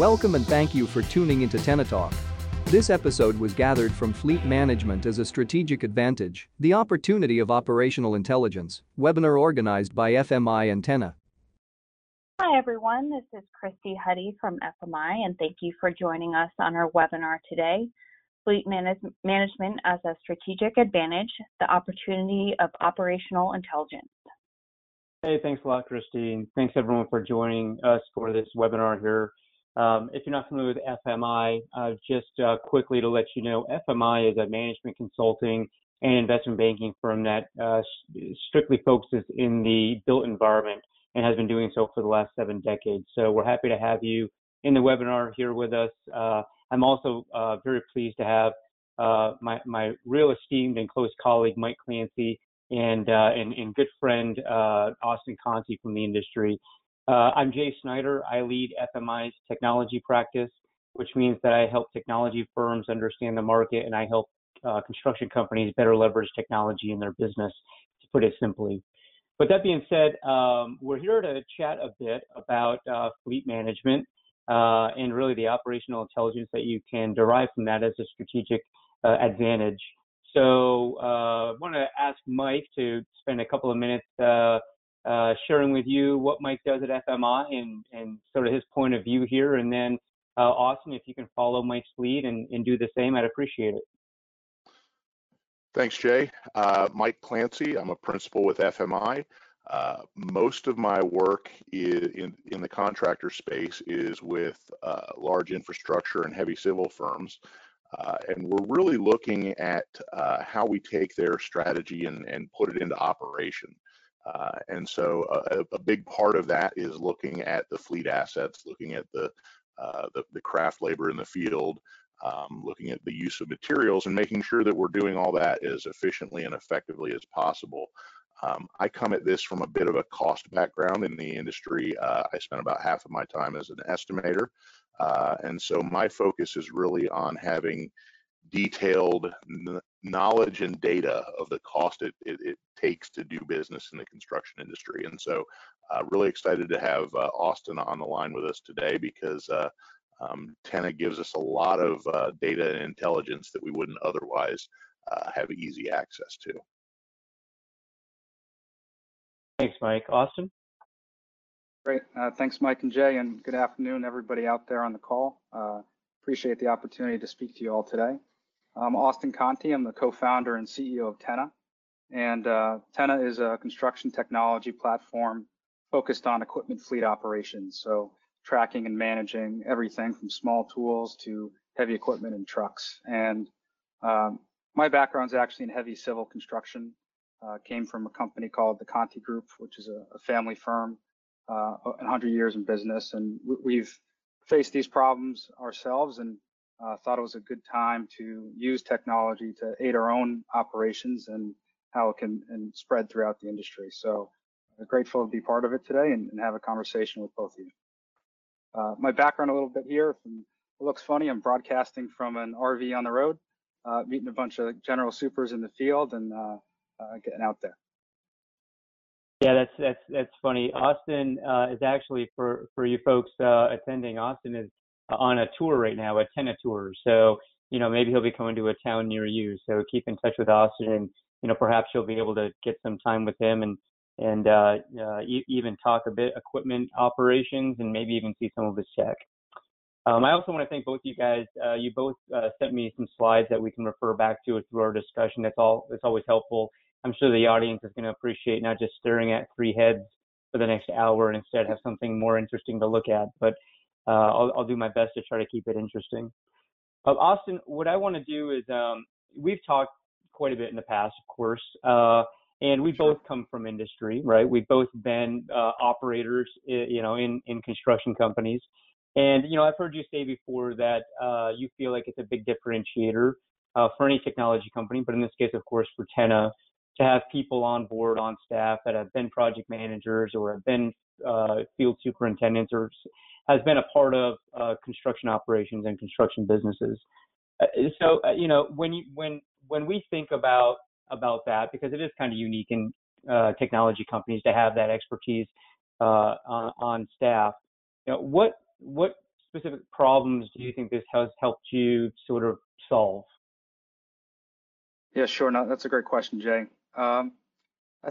Welcome and thank you for tuning into Tenna Talk. This episode was gathered from Fleet Management as a Strategic Advantage, the Opportunity of Operational Intelligence, webinar organized by FMI and Tenna. Hi everyone, this is Christy Huddy from FMI and thank you for joining us on our webinar today, Fleet Management as a Strategic Advantage, the Opportunity of Operational Intelligence. Hey, thanks a lot, Christy. Thanks everyone for joining us for this webinar here. If you're not familiar with FMI, just quickly to let you know, FMI is a management consulting and investment banking firm that strictly focuses in the built environment and has been doing so for the last 7 decades. So we're happy to have you in the webinar here with us. I'm also very pleased to have my real esteemed and close colleague, Mike Clancy, and good friend, Austin Conti from the industry. I'm Jay Snyder. I lead FMI's technology practice, which means that I help technology firms understand the market, and I help construction companies better leverage technology in their business, to put it simply. But that being said, we're here to chat a bit about fleet management and really the operational intelligence that you can derive from that as a strategic advantage. So I want to ask Mike to spend a couple of minutes sharing with you what Mike does at FMI and sort of his point of view here. And then Austin, if you can follow Mike's lead and do the same, I'd appreciate it. Thanks, Jay. Mike Clancy, I'm a principal with FMI. Most of my work is in the contractor space is with large infrastructure and heavy civil firms. And we're really looking at how we take their strategy and put it into operation. And so a big part of that is looking at the fleet assets, looking at the craft labor in the field, looking at the use of materials and making sure that we're doing all that as efficiently and effectively as possible. I come at this from a bit of a cost background in the industry. I spent about half of my time as an estimator. And so my focus is really on having detailed knowledge and data of the cost it takes to do business in the construction industry. And so really excited to have Austin on the line with us today because Tenna gives us a lot of data and intelligence that we wouldn't otherwise have easy access to. Thanks, Mike. Austin? Great. Thanks, Mike and Jay, and good afternoon, everybody out there on the call. Appreciate the opportunity to speak to you all today. I'm Austin Conti. I'm the co-founder and CEO of Tenna, and Tenna is a construction technology platform focused on equipment fleet operations, so tracking and managing everything from small tools to heavy equipment and trucks. And my background is actually in heavy civil construction. Came from a company called the Conti Group, which is a family firm, 100 years in business, and we've faced these problems ourselves and thought it was a good time to use technology to aid our own operations and how it can and spread throughout the industry. So I'm grateful to be part of it today and have a conversation with both of you. My background a little bit here, it looks funny, I'm broadcasting from an RV on the road, meeting a bunch of general supers in the field and getting out there. Yeah, that's funny. Austin is actually, for you folks attending, Austin is on a tour right now, a Tenna tour. So, you know, maybe he'll be coming to a town near you. So keep in touch with Austin and, you know, perhaps you'll be able to get some time with him and even talk a bit equipment operations and maybe even see some of his tech. I also want to thank both of you guys. You both sent me some slides that we can refer back to through our discussion. That's always helpful. I'm sure the audience is going to appreciate not just staring at three heads for the next hour and instead have something more interesting to look at. But I'll do my best to try to keep it interesting. Austin, what I want to do is we've talked quite a bit in the past, of course, and we both come from industry, right? We've both been operators, you know, in construction companies. And, you know, I've heard you say before that you feel like it's a big differentiator for any technology company, but in this case, of course, for Tenna, to have people on board, on staff that have been project managers or have been field superintendents or has been a part of construction operations and construction businesses. So, you know, when we think about that, because it is kind of unique in technology companies to have that expertise on staff, you know, what specific problems do you think this has helped you sort of solve? Yeah, sure. No, that's a great question, Jay. I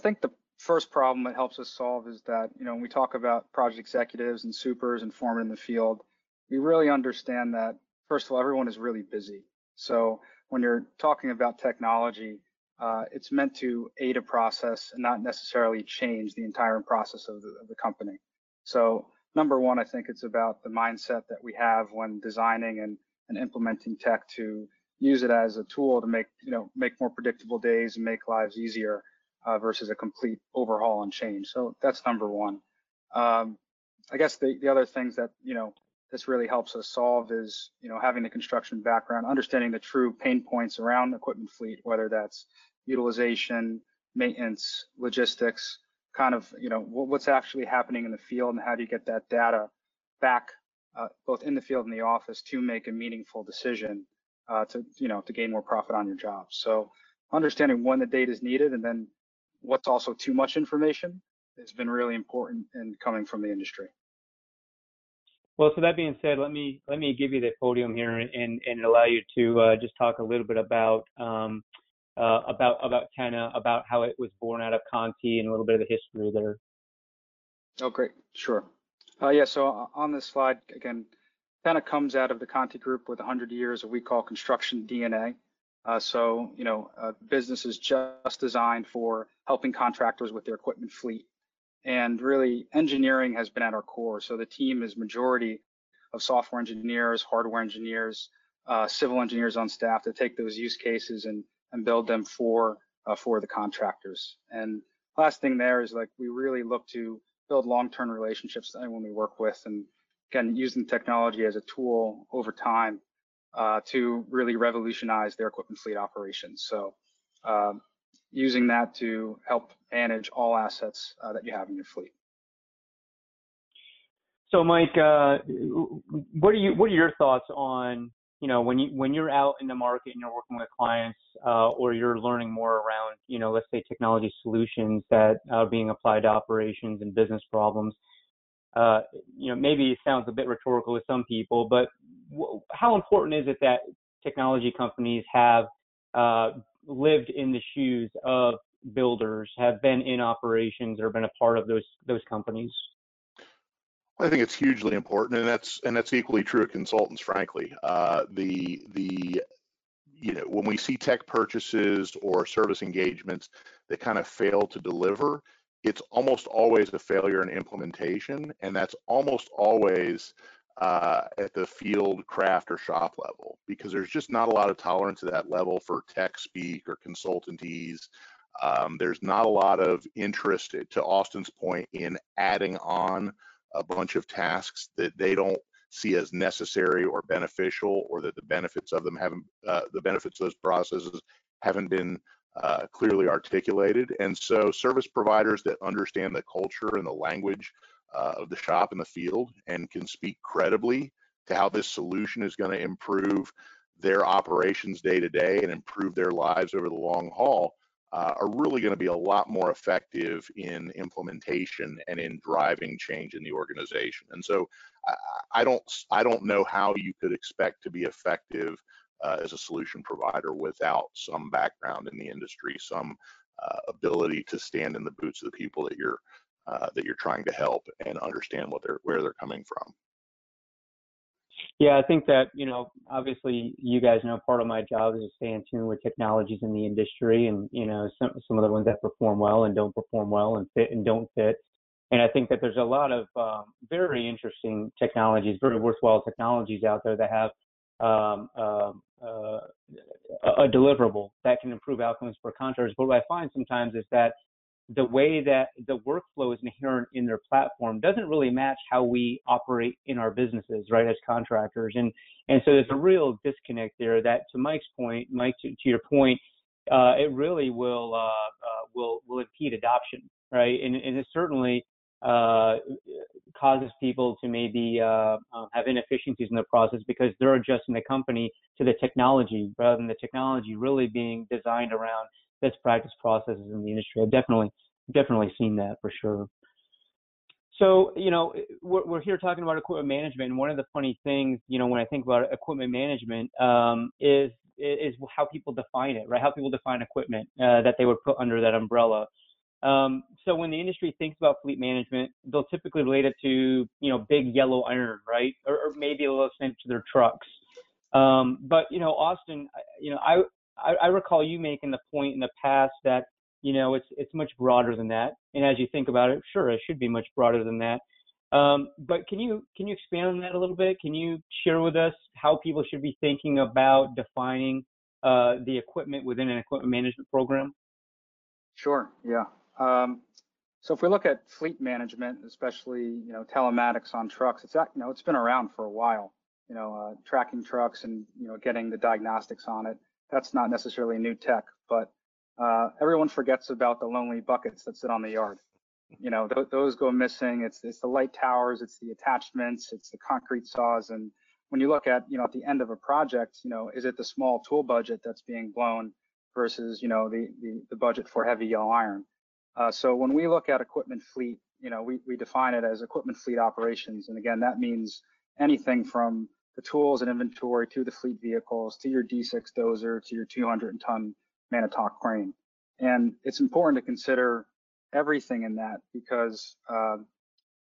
think the first problem it helps us solve is that, you know, when we talk about project executives and supers and foremen in the field, we really understand that, first of all, everyone is really busy. So when you're talking about technology, it's meant to aid a process and not necessarily change the entire process of the company. So number one, I think it's about the mindset that we have when designing and implementing tech to use it as a tool to make, you know, make more predictable days and make lives easier versus a complete overhaul and change. So that's number one. I guess the other things that, you know, this really helps us solve is, you know, having the construction background, understanding the true pain points around equipment fleet, whether that's utilization, maintenance, logistics, kind of, you know, what's actually happening in the field and how do you get that data back both in the field and the office to make a meaningful decision to, you know, to gain more profit on your job. So understanding when the data is needed and then what's also too much information has been really important in coming from the industry. Well, so that being said, let me give you the podium here and allow you to just talk a little bit about Tenna, about how it was born out of Conti and a little bit of the history there. Oh, great, sure. Yeah, so on this slide again, Tenna comes out of the Conti Group with 100 years of what we call construction DNA. So you know, business is just designed for helping contractors with their equipment fleet. And really, engineering has been at our core. So the team is majority of software engineers, hardware engineers, civil engineers on staff to take those use cases and build them for the contractors. And last thing there is, like, we really look to build long-term relationships with anyone we work with, and again, using technology as a tool over time to really revolutionize their equipment fleet operations. So using that to help manage all assets that you have in your fleet. So, Mike, what are your thoughts on, you know, when you're out in the market and you're working with clients or you're learning more around, you know, let's say technology solutions that are being applied to operations and business problems? You know, maybe it sounds a bit rhetorical with some people, but how important is it that technology companies have lived in the shoes of builders, have been in operations or been a part of those companies? I think it's hugely important, and that's equally true of consultants, frankly. You know, when we see tech purchases or service engagements that kind of fail to deliver, it's almost always a failure in implementation, and that's almost always at the field, craft, or shop level, because there's just not a lot of tolerance at that level for tech speak or consultancies. There's not a lot of interest, to Austin's point, in adding on a bunch of tasks that they don't see as necessary or beneficial, or that the benefits of them haven't, the benefits of those processes haven't been clearly articulated. And so service providers that understand the culture and the language of the shop and the field and can speak credibly to how this solution is going to improve their operations day to day and improve their lives over the long haul are really going to be a lot more effective in implementation and in driving change in the organization. And so I don't know how you could expect to be effective as a solution provider without some background in the industry, some ability to stand in the boots of the people that you're trying to help and understand where they're coming from. Yeah, I think that, you know, obviously you guys know part of my job is to stay in tune with technologies in the industry, and, you know, some of the ones that perform well and don't perform well and fit and don't fit. And I think that there's a lot of very interesting technologies, very worthwhile technologies out there that have a deliverable that can improve outcomes for contractors. But what I find sometimes is that the way that the workflow is inherent in their platform doesn't really match how we operate in our businesses, right, as contractors. And so there's a real disconnect there that, to Mike's point, Mike, to your point, it really will impede adoption, right? And it certainly causes people to maybe have inefficiencies in the process because they're adjusting the company to the technology rather than the technology really being designed around best practice processes in the industry. I've definitely seen that for sure. So, you know, we're here talking about equipment management. And one of the funny things, you know, when I think about equipment management is how people define it, right? How people define equipment that they would put under that umbrella. So when the industry thinks about fleet management, they'll typically relate it to, you know, big yellow iron, right? Or maybe a little extent to their trucks. But, you know, Austin, you know, I recall you making the point in the past that, you know, it's much broader than that. And as you think about it, sure, it should be much broader than that. But can you expand on that a little bit? Can you share with us how people should be thinking about defining the equipment within an equipment management program? Sure, yeah. So if we look at fleet management, especially, you know, telematics on trucks, it's, you know, it's been around for a while, you know, tracking trucks and, you know, getting the diagnostics on it. That's not necessarily new tech, but everyone forgets about the lonely buckets that sit on the yard. You know, those go missing. It's the light towers, it's the attachments, it's the concrete saws. And when you look at, you know, at the end of a project, you know, is it the small tool budget that's being blown versus, you know, the budget for heavy yellow iron? So when we look at equipment fleet, you know, we define it as equipment fleet operations. And again, that means anything from the tools and inventory to the fleet vehicles, to your D6 dozer, to your 200-ton Manitowoc crane. And it's important to consider everything in that because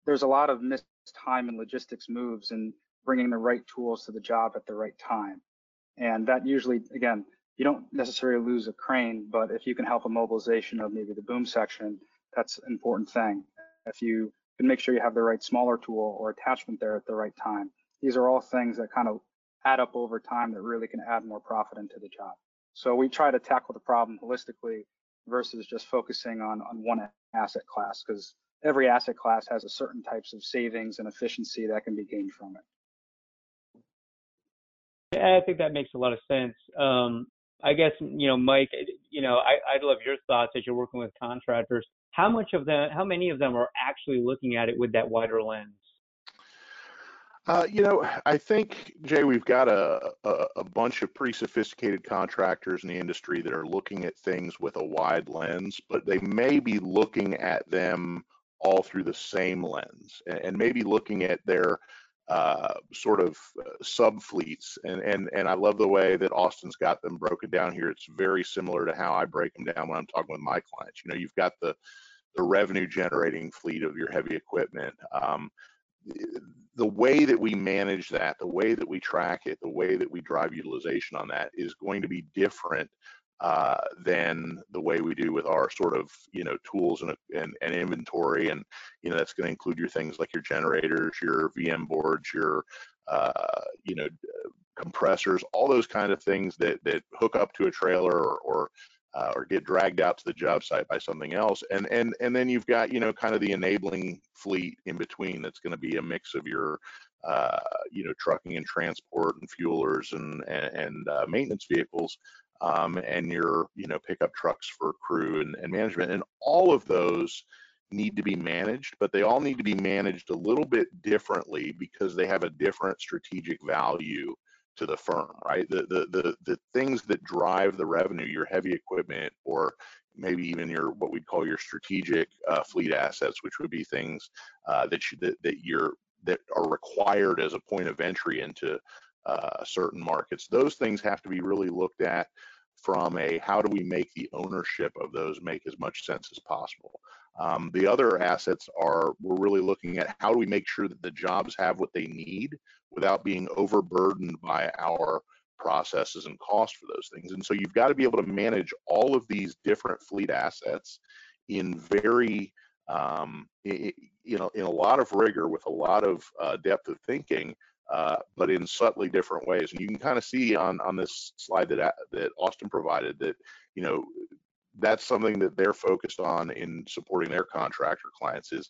there's a lot of missed time and logistics moves in bringing the right tools to the job at the right time. And that usually, again, you don't necessarily lose a crane, but if you can help a mobilization of maybe the boom section, that's an important thing. If you can make sure you have the right smaller tool or attachment there at the right time, these are all things that kind of add up over time that really can add more profit into the job. So we try to tackle the problem holistically versus just focusing on one asset class, because every asset class has a certain types of savings and efficiency that can be gained from it. I think that makes a lot of sense. I guess, you know, Mike, you know, I'd love your thoughts as you're working with contractors. How many of them are actually looking at it with that wider lens? You know, I think, Jay, we've got a bunch of pretty sophisticated contractors in the industry that are looking at things with a wide lens, but they may be looking at them all through the same lens and maybe looking at their sort of sub-fleets. And I love the way that Austin's got them broken down here. It's very similar to how I break them down when I'm talking with my clients. You know, you've got the revenue-generating fleet of your heavy equipment. The way that we manage that, the way that we track it, the way that we drive utilization on that is going to be different than the way we do with our sort of, you know, tools and inventory. And, you know, that's going to include your things like your generators, your VM boards, your, you know, compressors, all those kind of things that hook up to a trailer or get dragged out to the job site by something else. And then you've got, you know, kind of the enabling fleet in between that's going to be a mix of your, you know, trucking and transport and fuelers and maintenance vehicles and your, you know, pickup trucks for crew and management. And all of those need to be managed, but they all need to be managed a little bit differently because they have a different strategic value to the firm, right? The things that drive the revenue, your heavy equipment, or maybe even your what we'd call your strategic fleet assets, which would be things that are required as a point of entry into certain markets. Those things have to be really looked at from a how do we make the ownership of those make as much sense as possible. The other assets are we're really looking at how do we make sure that the jobs have what they need without being overburdened by our processes and cost for those things. And so you've got to be able to manage all of these different fleet assets in very, you know, in a lot of rigor with a lot of depth of thinking, but in subtly different ways. And you can kind of see on this slide that Austin provided that, you know, that's something that they're focused on in supporting their contractor clients is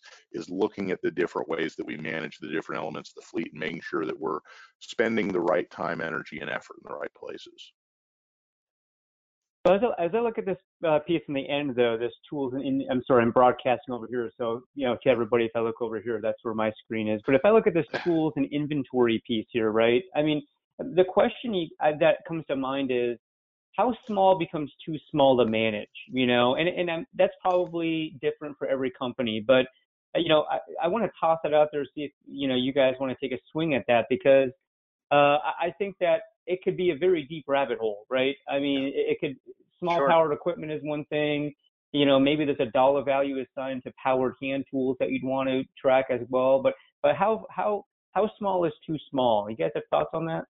looking at the different ways that we manage the different elements of the fleet and making sure that we're spending the right time, energy, and effort in the right places. So as I look at this piece in the end, though, this tools, I'm broadcasting over here. So, you know, to everybody, if I look over here, that's where my screen is. But if I look at this tools and inventory piece here, right? I mean, the question that comes to mind is, how small becomes too small to manage, you know, and that's probably different for every company, but you know, I want to toss it out there to see if, you know, you guys want to take a swing at that, because I think that it could be a very deep rabbit hole, right? I mean, it could, small sure. powered equipment is one thing. You know, maybe there's a dollar value assigned to powered hand tools that you'd want to track as well. But how small is too small? You guys have thoughts on that?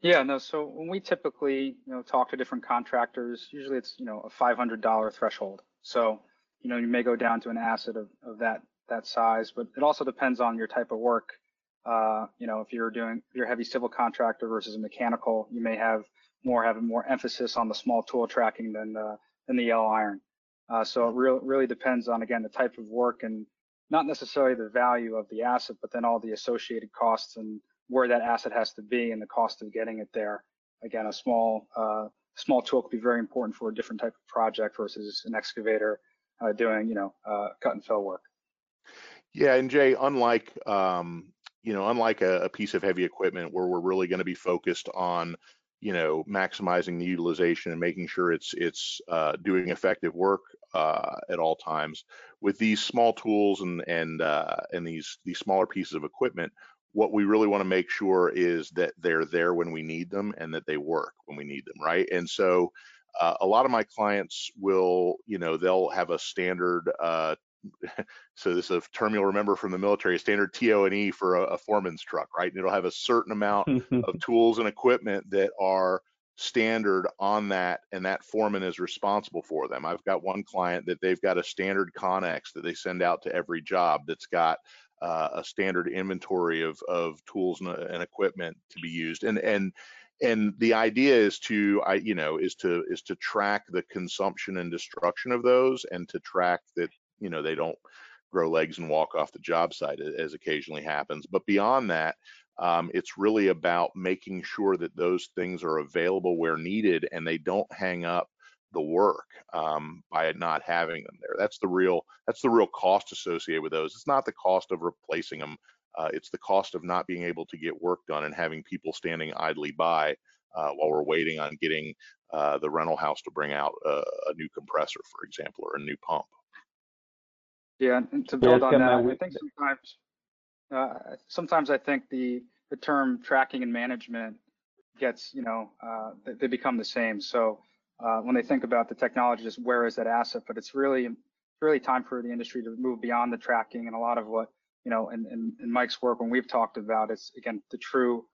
Yeah, no. So when we typically, you know, talk to different contractors, usually it's, you know, a $500 threshold. So, you know, you may go down to an asset of that size, but it also depends on your type of work. You know, if you're a heavy civil contractor versus a mechanical, you may have more emphasis on the small tool tracking than the yellow iron. So it really depends on, again, the type of work and not necessarily the value of the asset, but then all the associated costs and where that asset has to be and the cost of getting it there. Again, a small tool could be very important for a different type of project versus an excavator doing, you know, cut and fill work. Yeah, and Jay, unlike a piece of heavy equipment where we're really going to be focused on, you know, maximizing the utilization and making sure it's doing effective work at all times, with these small tools and these smaller pieces of equipment, what we really want to make sure is that they're there when we need them and that they work when we need them, right? And so a lot of my clients will, you know, they'll have a standard, so this is a term you'll remember from the military, a standard TO&E for a foreman's truck, right? And it'll have a certain amount of tools and equipment that are standard on that, and that foreman is responsible for them. I've got one client that they've got a standard Connex that they send out to every job that's got a standard inventory of tools and equipment to be used, and the idea is to track the consumption and destruction of those, and to track that, you know, they don't grow legs and walk off the job site, as occasionally happens. But beyond that, it's really about making sure that those things are available where needed and they don't hang up the work by not having them there. That's the real cost associated with those. It's not the cost of replacing them. It's the cost of not being able to get work done and having people standing idly by while we're waiting on getting the rental house to bring out a new compressor, for example, or a new pump. Yeah, and to build on that, I think sometimes I think the term tracking and management gets, you know, they become the same. So when they think about the technology, just where is that asset? But it's really time for the industry to move beyond the tracking, and a lot of what, you know, in Mike's work when we've talked about, it's again the true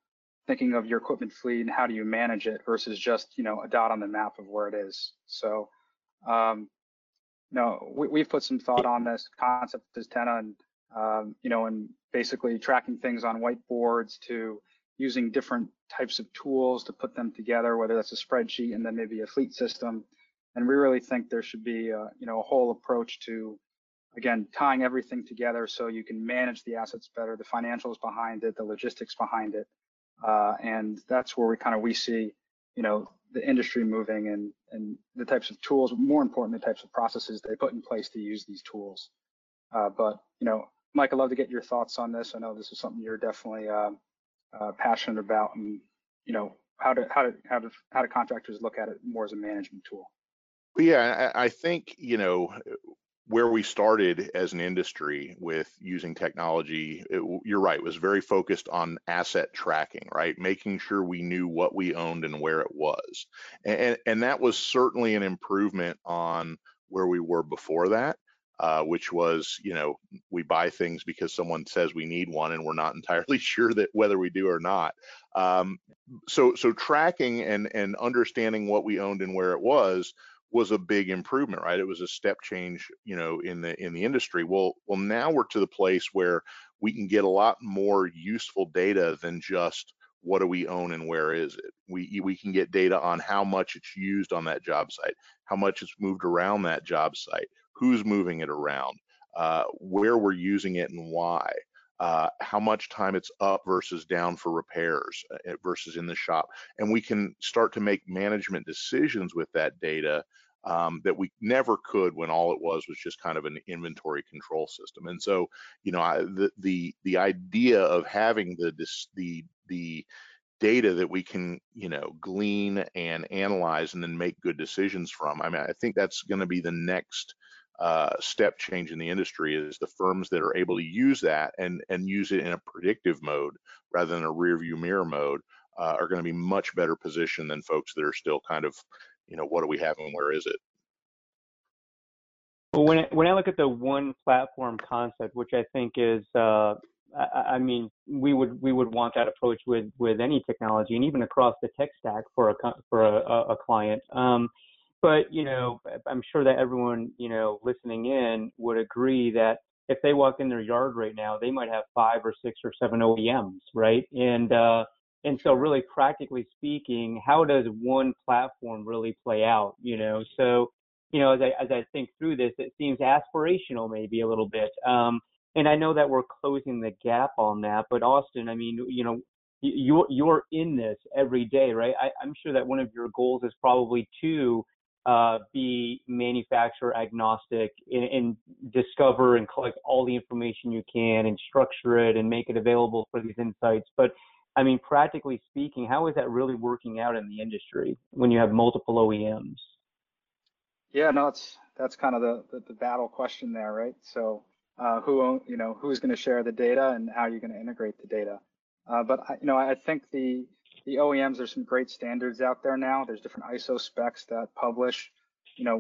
thinking of your equipment fleet and how do you manage it versus just, you know, a dot on the map of where it is. So no, we've put some thought on this concept as Tenna, and you know, and basically tracking things on whiteboards to using different types of tools to put them together, whether that's a spreadsheet and then maybe a fleet system. And we really think there should be a, you know, a whole approach to, again, tying everything together so you can manage the assets better, the financials behind it, the logistics behind it, and that's where we see, you know, the industry moving, and the types of tools, more important, the types of processes they put in place to use these tools. But, you know, Mike, I'd love to get your thoughts on this. I know this is something you're definitely passionate about, and, you know, how do contractors look at it more as a management tool? Well, yeah, I think, you know, where we started as an industry with using technology, you're right, was very focused on asset tracking, right? Making sure we knew what we owned and where it was. And that was certainly an improvement on where we were before that, which was, you know, we buy things because someone says we need one and we're not entirely sure that whether we do or not. So tracking and understanding what we owned and where it was a big improvement, right? It was a step change, you know, in the industry. Well, now we're to the place where we can get a lot more useful data than just what do we own and where is it. We can get data on how much it's used on that job site, how much it's moved around that job site, who's moving it around, where we're using it and why, how much time it's up versus down for repairs versus in the shop. And we can start to make management decisions with that data that we never could when all it was just kind of an inventory control system. And so, you know, the idea of having the data that we can, you know, glean and analyze and then make good decisions from, I mean, I think that's going to be the next step change in the industry is the firms that are able to use that and use it in a predictive mode rather than a rear view mirror mode are going to be much better positioned than folks that are still kind of, you know, what do we have and where is it? Well, when I look at the one platform concept, which I think is, I mean, we would want that approach with any technology and even across the tech stack for a client. But you know, I'm sure that everyone, you know, listening in would agree that if they walk in their yard right now, they might have 5 or 6 or 7 OEMs, right? And so really practically speaking, how does one platform really play out? You know, so you know, as I think through this, it seems aspirational maybe a little bit. And I know that we're closing the gap on that, but Austin, I mean, you know, you're in this every day, right? I'm sure that one of your goals is probably to be manufacturer agnostic and discover and collect all the information you can and structure it and make it available for these insights. But I mean, practically speaking, how is that really working out in the industry when you have multiple OEMs? Yeah, no, that's kind of the battle question there, right? So. Who's going to share the data and how you're going to integrate the data. But I think the OEMs, there's some great standards out there now. There's different ISO specs that publish, you know,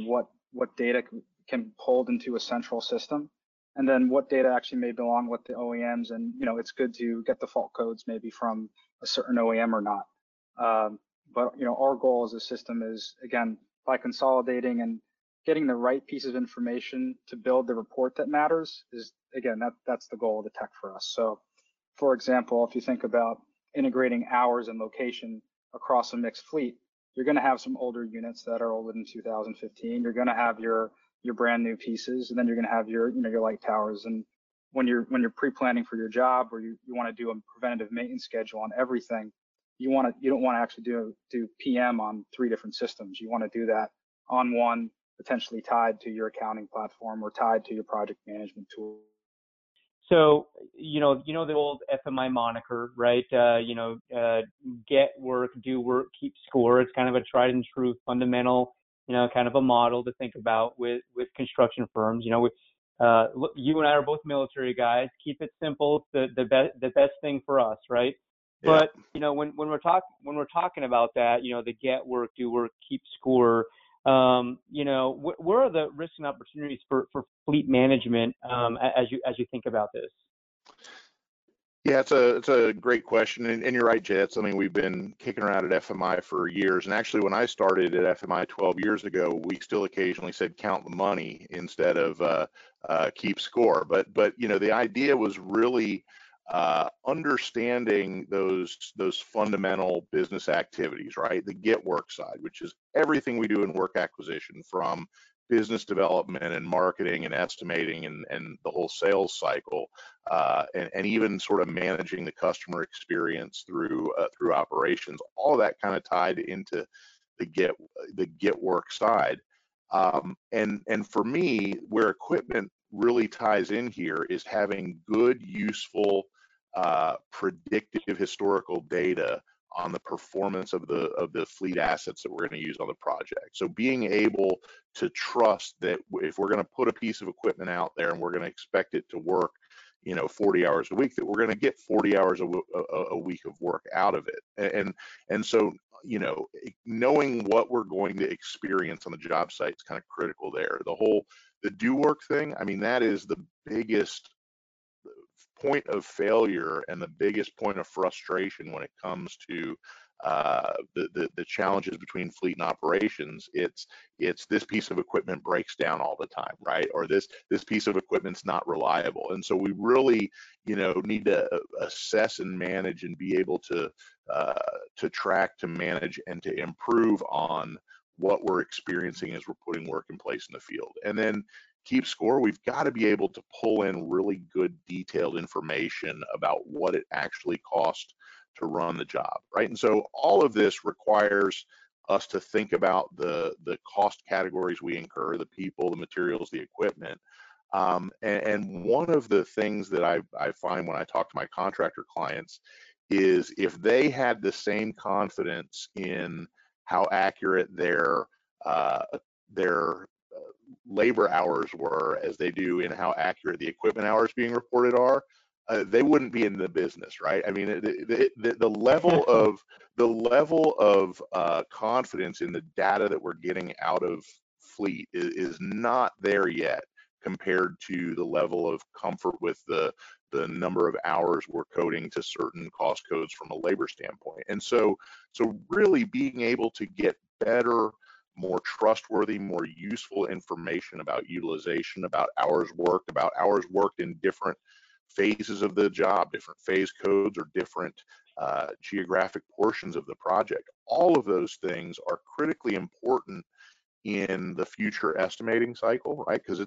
what data can be pulled into a central system, and then what data actually may belong with the OEMs. And, you know, it's good to get the fault codes maybe from a certain OEM or not. But, you know, our goal as a system is, again, by consolidating and getting the right piece of information to build the report that matters is, again, that's the goal of the tech for us. So, for example, if you think about integrating hours and location across a mixed fleet, you're going to have some older units that are older than 2015. You're going to have your brand new pieces, and then you're going to have your light towers. And when you're pre-planning for your job, or you want to do a preventative maintenance schedule on everything, you don't want to actually do PM on 3 different systems. You want to do that on one, potentially tied to your accounting platform or tied to your project management tool. So, you know the old FMI moniker, right? Get work, do work, keep score. It's kind of a tried and true fundamental, you know, kind of a model to think about with construction firms. You know, you and I are both military guys. Keep it simple. The best thing for us, right? Yeah. But you know, when we're talking about that, you know, the get work, do work, keep score. Where are the risks and opportunities for fleet management as you think about this? Yeah, it's a great question, and you're right, Jay. That's something we've been kicking around at FMI for years. And actually, when I started at FMI 12 years ago, we still occasionally said "count the money" instead of "keep score." But you know, the idea was really understanding those fundamental business activities, right? The get work side, which is everything we do in work acquisition, from business development and marketing and estimating and the whole sales cycle, and even sort of managing the customer experience through operations. All of that kind of tied into the get work side. And for me, where equipment really ties in here is having good, useful, predictive historical data on the performance of the fleet assets that we're going to use on the project. So being able to trust that if we're going to put a piece of equipment out there and we're going to expect it to work, you know, 40 hours a week, that we're going to get 40 hours a week of work out of it. And so, you know, knowing what we're going to experience on the job site is kind of critical there. The do work thing, I mean, that is the biggest point of failure and the biggest point of frustration when it comes to the challenges between fleet and operations. It's this piece of equipment breaks down all the time, right? Or this piece of equipment's not reliable. And so we really, you know, need to assess and manage and be able to track, to manage, and to improve on what we're experiencing as we're putting work in place in the field. And then keep score, we've got to be able to pull in really good detailed information about what it actually costs to run the job, right? And so all of this requires us to think about the cost categories we incur, the people, the materials, the equipment. And one of the things that I find when I talk to my contractor clients is if they had the same confidence in how accurate their labor hours were as they do in how accurate the equipment hours being reported are, they wouldn't be in the business, right? I mean, the level of confidence in the data that we're getting out of fleet is not there yet, compared to the level of comfort with the number of hours we're coding to certain cost codes from a labor standpoint. And so really being able to get better, more trustworthy, more useful information about utilization, about hours worked in different phases of the job, different phase codes, or different geographic portions of the project. All of those things are critically important in the future estimating cycle, right? Because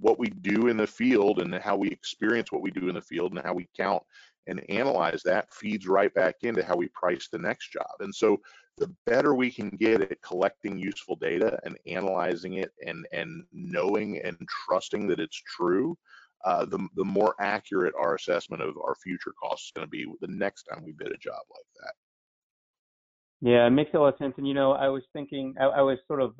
what we do in the field and how we experience what we do in the field and how we count and analyze that feeds right back into how we price the next job. And so the better we can get at collecting useful data and analyzing it and knowing and trusting that it's true, the more accurate our assessment of our future costs is going to be the next time we bid a job like that. Yeah, it makes a lot of sense. And, I was thinking, I was sort of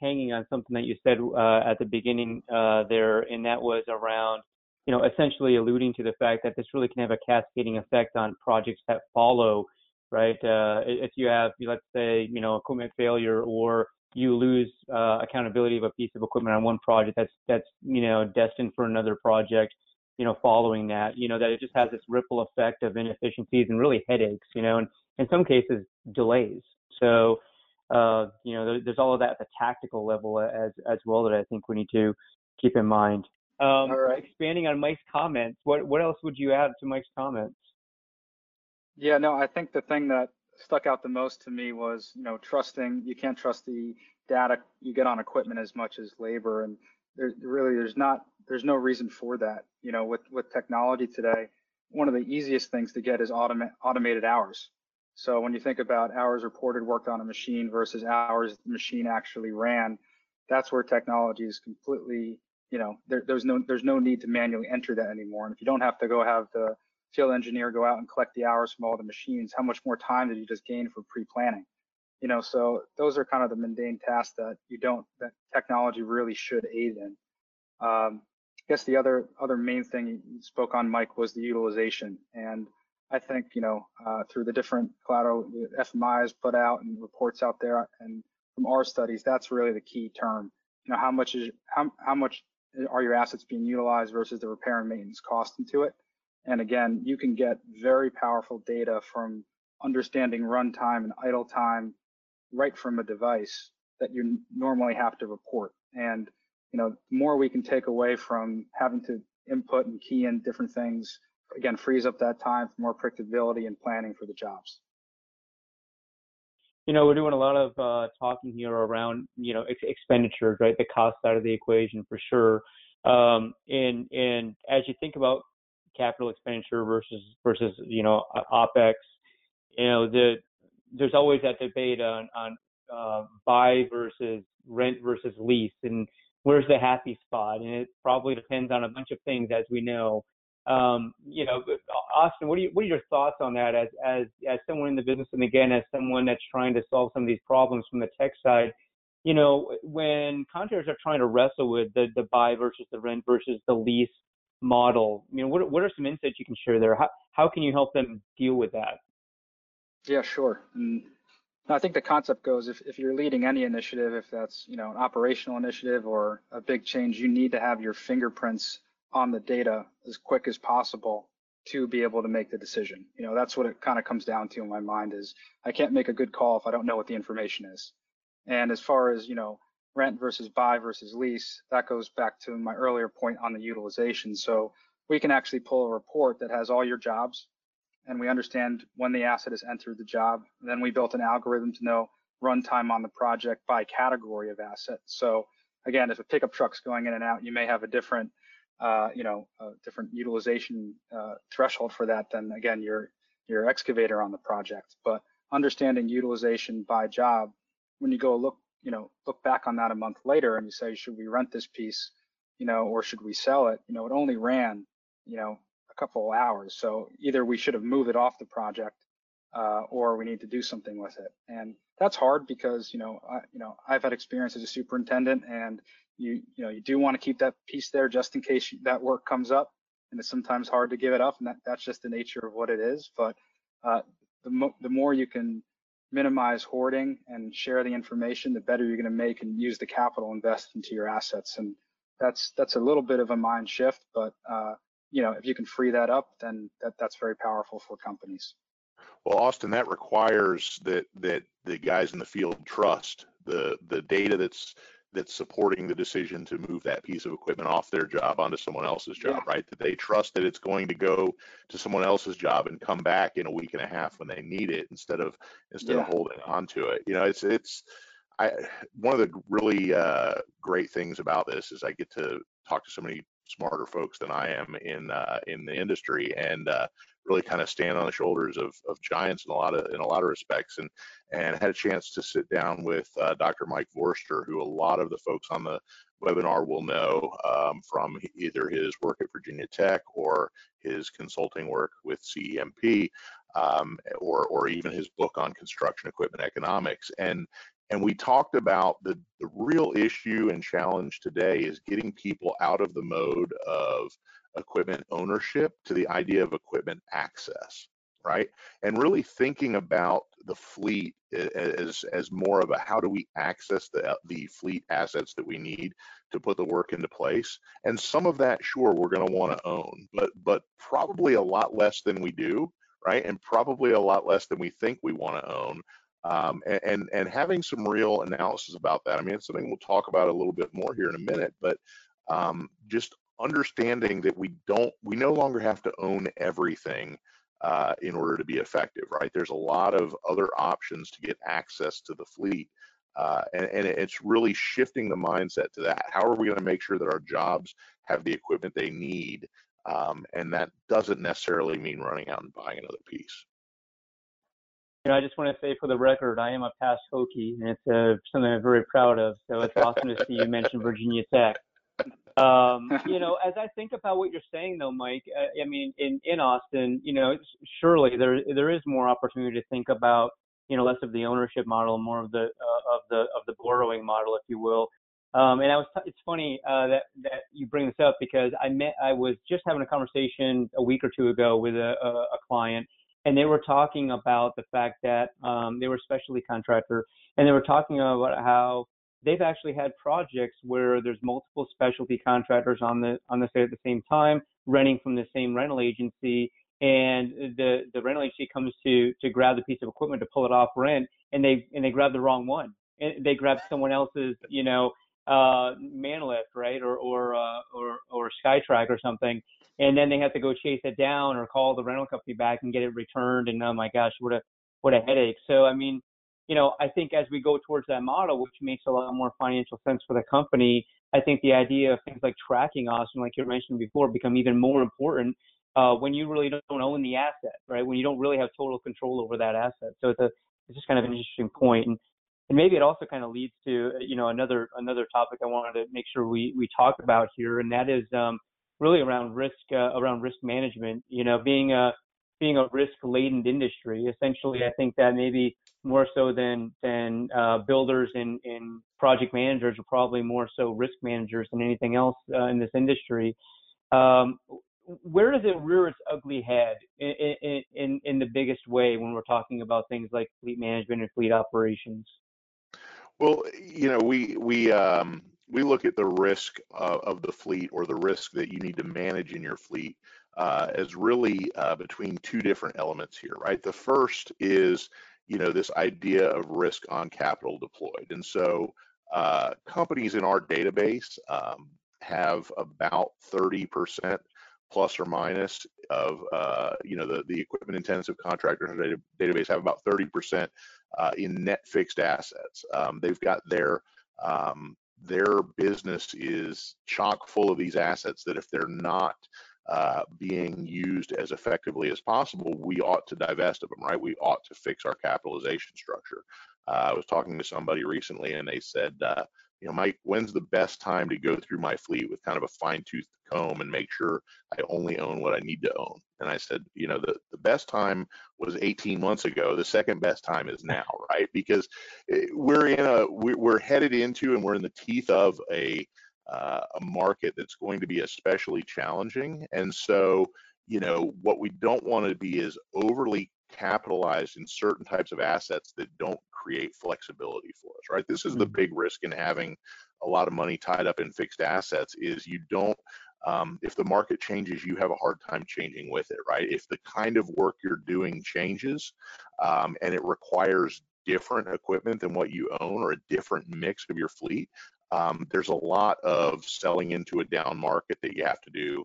hanging on something that you said at the beginning there, and that was around, essentially alluding to the fact that this really can have a cascading effect on projects that follow, right? If you have, let's say, equipment failure, or you lose accountability of a piece of equipment on one project that's destined for another project, following that, that it just has this ripple effect of inefficiencies and really headaches, and in some cases delays. So, there's all of that at the tactical level as well that I think we need to keep in mind. All right. Expanding on Mike's comments, what else would you add to Mike's comments? Yeah, no, I think the thing that stuck out the most to me was, trusting. You can't trust the data you get on equipment as much as labor, and there's no reason for that. With technology today, one of the easiest things to get is automated hours. So when you think about hours reported worked on a machine versus hours the machine actually ran, that's where technology is completely, there's no need to manually enter that anymore. And if you don't have to go have the field engineer go out and collect the hours from all the machines, how much more time did you just gain for pre-planning? So those are kind of the mundane tasks that technology really should aid in. I guess the other main thing you spoke on, Mike, was the utilization. And I think, through the different collateral FMI has put out and reports out there, and from our studies, that's really the key term. How much are your assets being utilized versus the repair and maintenance cost into it? And again, you can get very powerful data from understanding runtime and idle time right from a device that you normally have to report. And the more we can take away from having to input and key in different things, again, frees up that time for more predictability and planning for the jobs. We're doing a lot of talking here around, expenditures, right? The cost side of the equation for sure. And as you think about capital expenditure versus OpEx, there's always that debate on buy versus rent versus lease, and where's the happy spot? And it probably depends on a bunch of things, as we know. Austin, what are your thoughts on that as someone in the business, and again, as someone that's trying to solve some of these problems from the tech side? When contractors are trying to wrestle with the buy versus the rent versus the lease model, what are some insights you can share there? How can you help them deal with that? Yeah, sure. And I think the concept goes, if you're leading any initiative, if that's an operational initiative or a big change, you need to have your fingerprints on the data as quick as possible to be able to make the decision. That's what it kind of comes down to in my mind, is I can't make a good call if I don't know what the information is. And as far as, rent versus buy versus lease, that goes back to my earlier point on the utilization. So we can actually pull a report that has all your jobs, and we understand when the asset has entered the job. And then we built an algorithm to know runtime on the project by category of asset. So again, if a pickup truck's going in and out, you may have a different, different utilization threshold for that than, again, your excavator on the project. But understanding utilization by job, when you go look back on that a month later and you say, should we rent this piece, or should we sell it? It only ran, a couple of hours. So either we should have moved it off the project or we need to do something with it. And that's hard because, I've had experience as a superintendent, and you do want to keep that piece there just in case that work comes up, and it's sometimes hard to give it up, and that's just the nature of what it is. But the more you can minimize hoarding and share the information, the better you're going to make and use the capital invest into your assets. And that's a little bit of a mind shift, but if you can free that up, then that's very powerful for companies. Well, Austin, that requires that the guys in the field trust the data that's supporting the decision to move that piece of equipment off their job onto someone else's job, right? That they trust that it's going to go to someone else's job and come back in a week and a half when they need it, instead of holding onto it. One of the really great things about this is I get to talk to so many smarter folks than I am in the industry, and really kind of stand on the shoulders of giants in a lot of respects, and had a chance to sit down with Dr. Mike Vorster, who a lot of the folks on the webinar will know from either his work at Virginia Tech or his consulting work with CEMP, or even his book on construction equipment economics. And we talked about the real issue and challenge today is getting people out of the mode of equipment ownership to the idea of equipment access, right? And really thinking about the fleet as more of a, how do we access the fleet assets that we need to put the work into place? And some of that, sure, we're going to want to own, but probably a lot less than we do, right? And probably a lot less than we think we want to own. And having some real analysis about that. I mean, it's something we'll talk about a little bit more here in a minute, but just understanding that we no longer have to own everything in order to be effective, right? There's a lot of other options to get access to the fleet. And it's really shifting the mindset to that. How are we going to make sure that our jobs have the equipment they need? And that doesn't necessarily mean running out and buying another piece. I just want to say for the record, I am a past Hokie, and it's something I'm very proud of. So it's awesome to see you mention Virginia Tech. As I think about what you're saying, though, Mike, in Austin, surely there is more opportunity to think about, less of the ownership model, more of the borrowing model, if you will. And it's funny that you bring this up, because I was just having a conversation a week or two ago with a client. And they were talking about the fact that they were a specialty contractor, and they were talking about how they've actually had projects where there's multiple specialty contractors on the site at the same time, renting from the same rental agency, and the rental agency comes to grab the piece of equipment to pull it off rent, and they grab the wrong one, and they grab someone else's Manlift, right, or Skytrack or something. And then they have to go chase it down or call the rental company back and get it returned. And oh my gosh, what a headache. So, I think as we go towards that model, which makes a lot more financial sense for the company, I think the idea of things like tracking, Austin, like you mentioned before, become even more important when you really don't own the asset, right? When you don't really have total control over that asset. So it's just kind of an interesting point. And maybe it also kind of leads to, another topic I wanted to make sure we talk about here. And that is, really around risk management, being a risk-laden industry. Essentially, I think that maybe more so than builders and project managers are probably more so risk managers than anything else in this industry. Where does it rear its ugly head in the biggest way when we're talking about things like fleet management and fleet operations? Well, we look at the risk of the fleet, or the risk that you need to manage in your fleet, as really between two different elements here, right? The first is, this idea of risk on capital deployed. And so companies in our database have about 30% plus or minus of, the equipment intensive contractors database have about 30% in net fixed assets. They've got their business is chock full of these assets that if they're not being used as effectively as possible, we ought to divest of them, right? We ought to fix our capitalization structure. I was talking to somebody recently, and they said you know, Mike, when's the best time to go through my fleet with kind of a fine-tooth comb and make sure I only own what I need to own? And I said, you know, the best time was 18 months ago. The second best time is now, right? Because we're headed into and we're in the teeth of a market that's going to be especially challenging. And so, you know, what we don't want to be is overly capitalized in certain types of assets that don't create flexibility for us, right? This is the big risk in having a lot of money tied up in fixed assets is you don't, if the market changes, you have a hard time changing with it, right? If the kind of work you're doing changes and it requires different equipment than what you own or a different mix of your fleet, there's a lot of selling into a down market that you have to do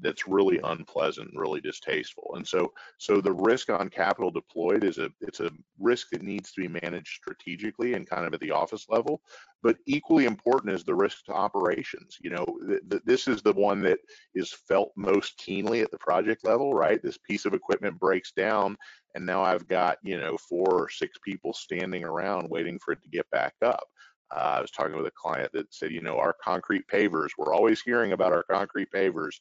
that's really unpleasant, really distasteful. And so the risk on capital deployed is it's a risk that needs to be managed strategically and kind of at the office level. But equally important is the risk to operations. You know, this is the one that is felt most keenly at the project level, right? This piece of equipment breaks down, and now I've got, you know, 4 or 6 people standing around waiting for it to get back up. I was talking with a client that said, you know, our concrete pavers, we're always hearing about our concrete pavers.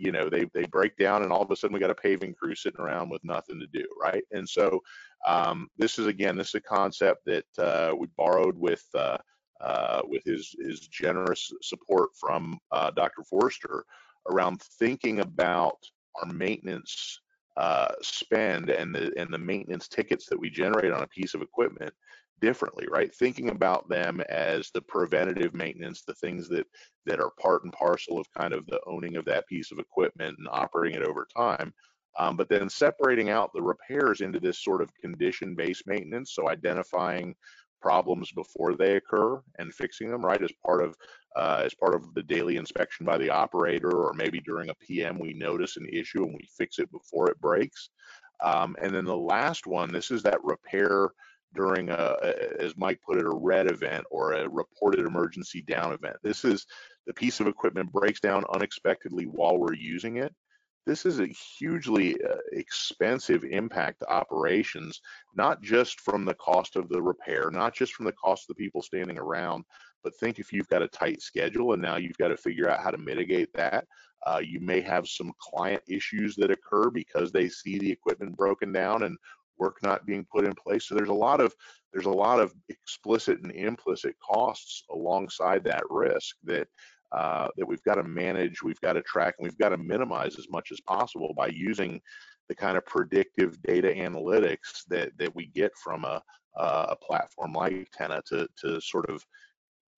You know, they break down and all of a sudden we got a paving crew sitting around with nothing to do, right? And so this is a concept that we borrowed with his generous support from Dr. Forrester around thinking about our maintenance spend and the maintenance tickets that we generate on a piece of equipment differently, right? Thinking about them as the preventative maintenance, the things that are part and parcel of kind of the owning of that piece of equipment and operating it over time, but then separating out the repairs into this sort of condition-based maintenance, so identifying problems before they occur and fixing them, right, as part of the daily inspection by the operator, or maybe during a PM we notice an issue and we fix it before it breaks. And then the last one, this is that repair during as Mike put it, a red event or a reported emergency down event. This is the piece of equipment breaks down unexpectedly while we're using it. This is a hugely expensive impact to operations, not just from the cost of the repair, not just from the cost of the people standing around, but think if you've got a tight schedule and now you've got to figure out how to mitigate that. You may have some client issues that occur because they see the equipment broken down and work not being put in place. So there's a lot of explicit and implicit costs alongside that risk that we've got to manage, we've got to track, and we've got to minimize as much as possible by using the kind of predictive data analytics that we get from a platform like Tenna to sort of,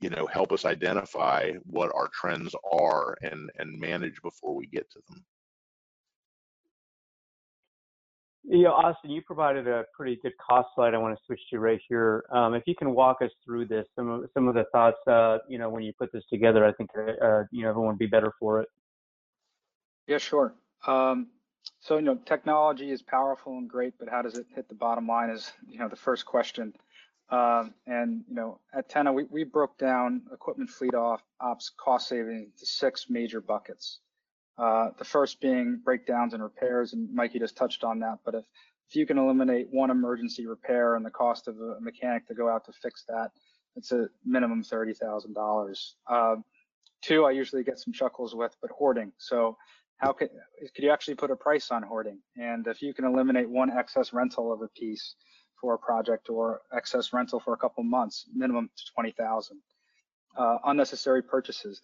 you know, help us identify what our trends are and manage before we get to them. Yeah, Austin, you provided a pretty good cost slide. I want to switch to right here. If you can walk us through this, some of the thoughts, you know, when you put this together, I think, you know, everyone would be better for it. Yeah, sure. So, you know, technology is powerful and great, but how does it hit the bottom line is, you know, the first question. And, you know, at Tenna, we broke down equipment fleet ops cost saving to 6 major buckets. The first being breakdowns and repairs, and Mikey just touched on that, but if you can eliminate one emergency repair and the cost of a mechanic to go out to fix that, it's a minimum $30,000. 2, I usually get some chuckles with, but hoarding. So how could you actually put a price on hoarding? And if you can eliminate one excess rental of a piece for a project or excess rental for a couple months, minimum $20,000. Unnecessary purchases.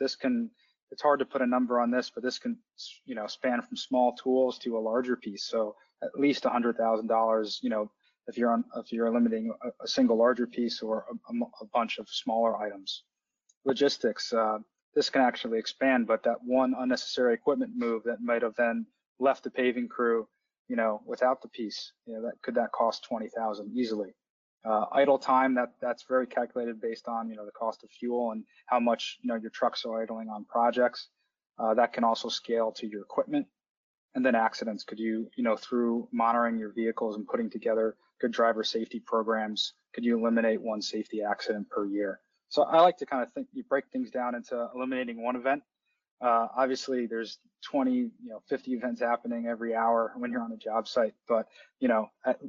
It's hard to put a number on this, but this can, you know, span from small tools to a larger piece. So at least $100,000, you know, if you're eliminating a single larger piece or a bunch of smaller items. Logistics, this can actually expand, but that one unnecessary equipment move that might have then left the paving crew, you know, without the piece, you know, that cost $20,000 easily. Idle time, that's very calculated based on, you know, the cost of fuel and how much, you know, your trucks are idling on projects. That can also scale to your equipment. And then accidents. Could you, you know, through monitoring your vehicles and putting together good driver safety programs, could you eliminate one safety accident per year? So I like to kind of think you break things down into eliminating one event. Obviously there's 20, you know, 50 events happening every hour when you're on a job site, but, you know,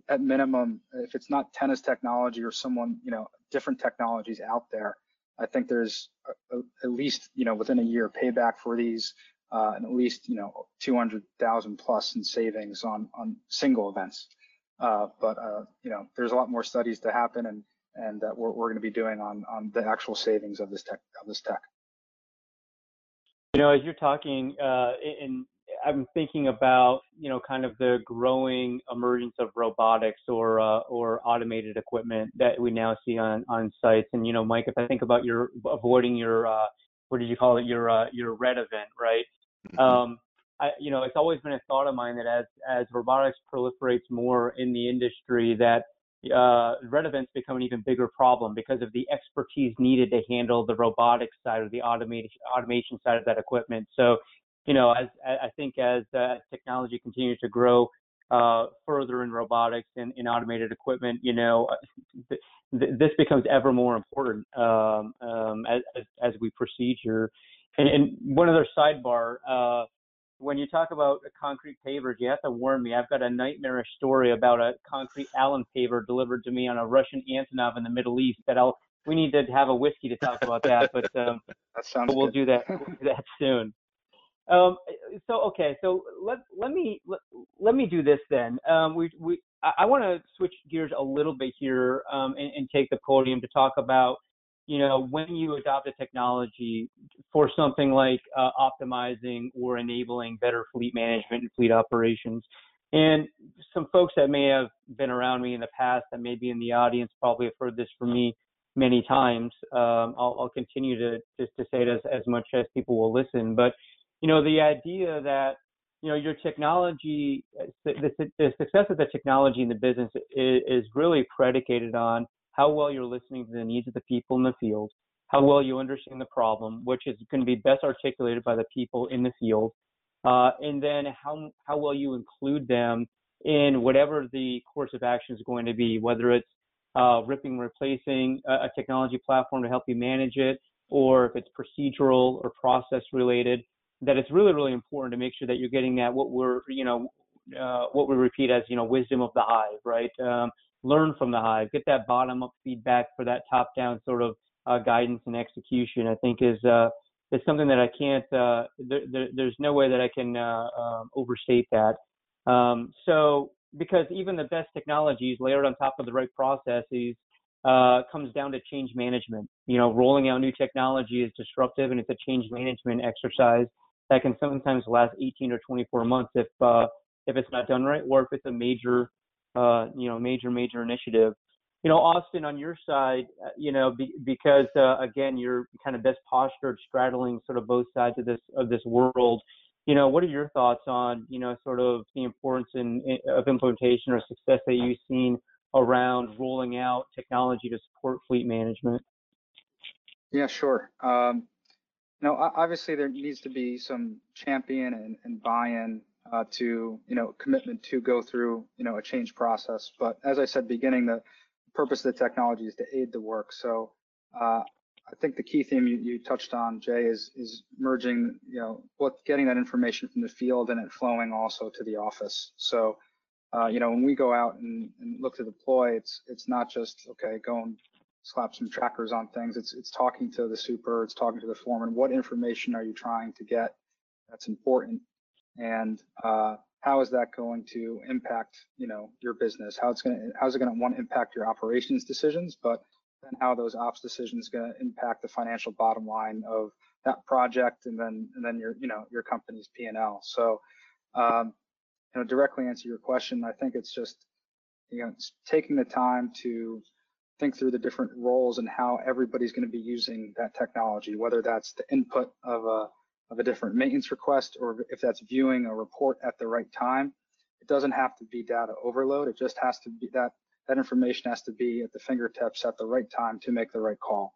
at minimum, if it's not Tenna's technology or someone, you know, different technologies out there, I think there's at least, you know, within a year payback for these, and at least, you know, 200,000 plus in savings on single events. But you know, there's a lot more studies to happen, and that we're going to be doing on the actual savings of this tech. You know, as you're talking, and I'm thinking about, you know, kind of the growing emergence of robotics or automated equipment that we now see on sites. And, you know, Mike, if I think about your avoiding your what did you call it, your red event, right? Mm-hmm. You know, it's always been a thought of mine that as robotics proliferates more in the industry, that red events become an even bigger problem because of the expertise needed to handle the robotic side or the automation side of that equipment. So, you know, as I think as technology continues to grow further in robotics and in automated equipment, you know, this becomes ever more important as we proceed here. And one other sidebar. When you talk about concrete pavers, you have to warn me. I've got a nightmarish story about a concrete Allen paver delivered to me on a Russian Antonov in the Middle East. That we need to have a whiskey to talk about that, but that we'll do that. We'll do that soon. So let me do this then. I want to switch gears a little bit here and take the podium to talk about, you know, when you adopt a technology for something like optimizing or enabling better fleet management and fleet operations. And some folks that may have been around me in the past, that may be in the audience, probably have heard this from me many times. I'll continue to say it as much as people will listen. But, you know, the idea that, you know, your technology, the success of the technology in the business is really predicated on how well you're listening to the needs of the people in the field, how well you understand the problem, which is going to be best articulated by the people in the field, and then how well you include them in whatever the course of action is going to be, whether it's ripping, replacing a technology platform to help you manage it, or if it's procedural or process related, that it's really, really important to make sure that you're getting that what we repeat as, you know, wisdom of the hive, right? Learn from the hive, get that bottom-up feedback for that top-down sort of guidance and execution. I think is something that I can't. There's no way that I can overstate that. So because even the best technologies layered on top of the right processes comes down to change management. You know, rolling out new technology is disruptive, and it's a change management exercise that can sometimes last 18 or 24 months if it's not done right, or if it's a major initiative. You know, Austin, on your side, you know, because again, you're kind of best postured, straddling sort of both sides of this world. You know, what are your thoughts on, you know, sort of the importance of implementation or success that you've seen around rolling out technology to support fleet management? Yeah, sure. No, obviously there needs to be some champion and buy-in to, you know, commitment to go through, you know, a change process. But as I said, beginning, the purpose of the technology is to aid the work. So I think the key theme you touched on, Jay, is merging, you know, getting that information from the field and it flowing also to the office. So, you know, when we go out and look to deploy, it's not just, okay, go and slap some trackers on things. It's talking to the super, it's talking to the foreman. What information are you trying to get that's important? And how is that going to impact, you know, your business? How's it going to impact your operations decisions, but then how those ops decisions going to impact the financial bottom line of that project, and then your, you know, your company's P&L. So, you know, directly answer your question, I think it's just, you know, it's taking the time to think through the different roles and how everybody's going to be using that technology, whether that's the input of a different maintenance request, or if that's viewing a report at the right time. It doesn't have to be data overload. It just has to be that information has to be at the fingertips at the right time to make the right call.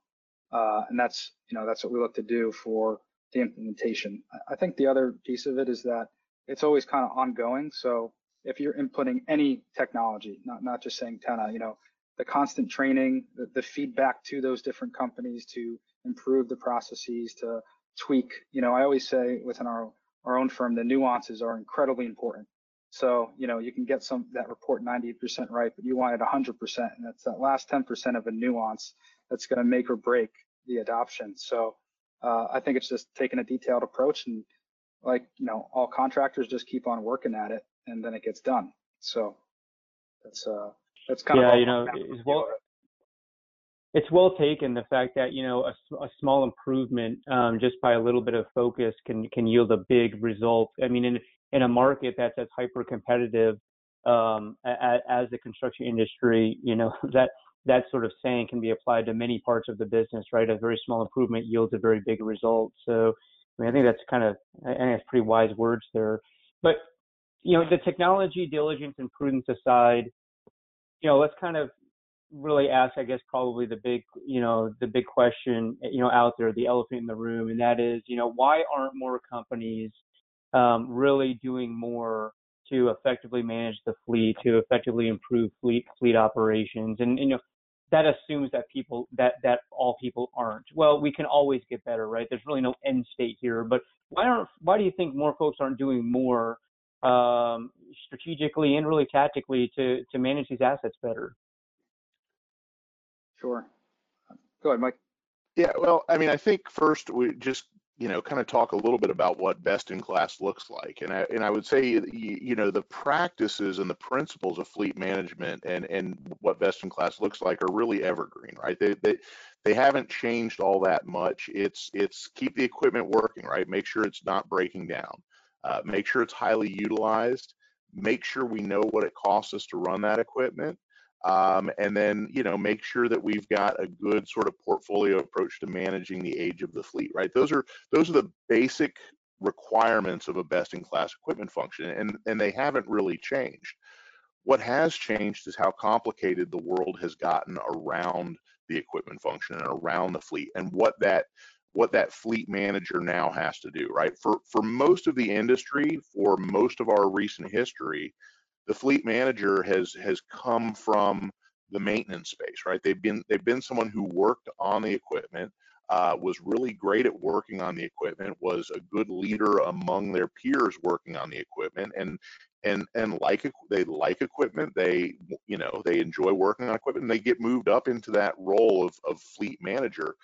And that's, you know, that's what we look to do for the implementation. I think the other piece of it is that it's always kind of ongoing. So if you're inputting any technology, not just saying Tenna, you know, the constant training, the feedback to those different companies to improve the processes, to tweak. You know, I always say within our own firm, the nuances are incredibly important. So, you know, you can get that report 90% right, but you want it 100%, and that's that last 10% of a nuance that's going to make or break the adoption. So I think it's just taking a detailed approach, and like, you know, all contractors just keep on working at it and then it gets done. So that's kind of, you know, it's well taken. The fact that, you know, a small improvement just by a little bit of focus can yield a big result. I mean, in a market that's as hyper competitive as the construction industry, you know, that sort of saying can be applied to many parts of the business, right? A very small improvement yields a very big result. So, I mean, I think that's I think that's pretty wise words there. But, you know, the technology, diligence, and prudence aside, you know, let's kind of really ask, I guess, probably the big question, you know, out there, the elephant in the room, and that is, you know, why aren't more companies really doing more to effectively manage the fleet, to effectively improve fleet operations? And you know, that assumes that that all people aren't. Well, we can always get better, right? There's really no end state here. But why do you think more folks aren't doing more strategically and really tactically to manage these assets better? Sure. Go ahead, Mike. Yeah, well, I mean, I think first we just, you know, kind of talk a little bit about what best in class looks like. And I would say, you know, the practices and the principles of fleet management and what best in class looks like are really evergreen, right? They haven't changed all that much. It's keep the equipment working, right? Make sure it's not breaking down. Make sure it's highly utilized. Make sure we know what it costs us to run that equipment. And then, you know, make sure that we've got a good sort of portfolio approach to managing the age of the fleet, right? Those are the basic requirements of a best-in-class equipment function, and they haven't really changed. What has changed is how complicated the world has gotten around the equipment function and around the fleet, and what that fleet manager now has to do, right? For most of the industry, for most of our recent history, the fleet manager has come from the maintenance space, right? They've been someone who worked on the equipment, was really great at working on the equipment, was a good leader among their peers working on the equipment, and they like equipment, they enjoy working on equipment, and they get moved up into that role of fleet manager,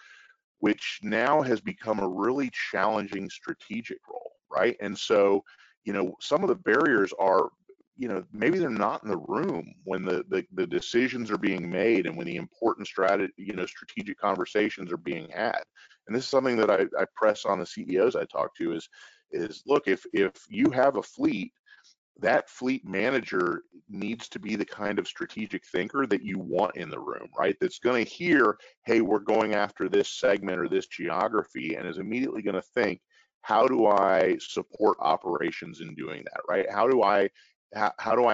which now has become a really challenging strategic role, right? And so, you know, some of the barriers are, you know, maybe they're not in the room when the decisions are being made and when the important strategic conversations are being had. And this is something that I press on the CEOs I talk to is look, if you have a fleet, that fleet manager needs to be the kind of strategic thinker that you want in the room, right? That's going to hear, hey, we're going after this segment or this geography, and is immediately going to think, how do I support operations in doing that, right? How do I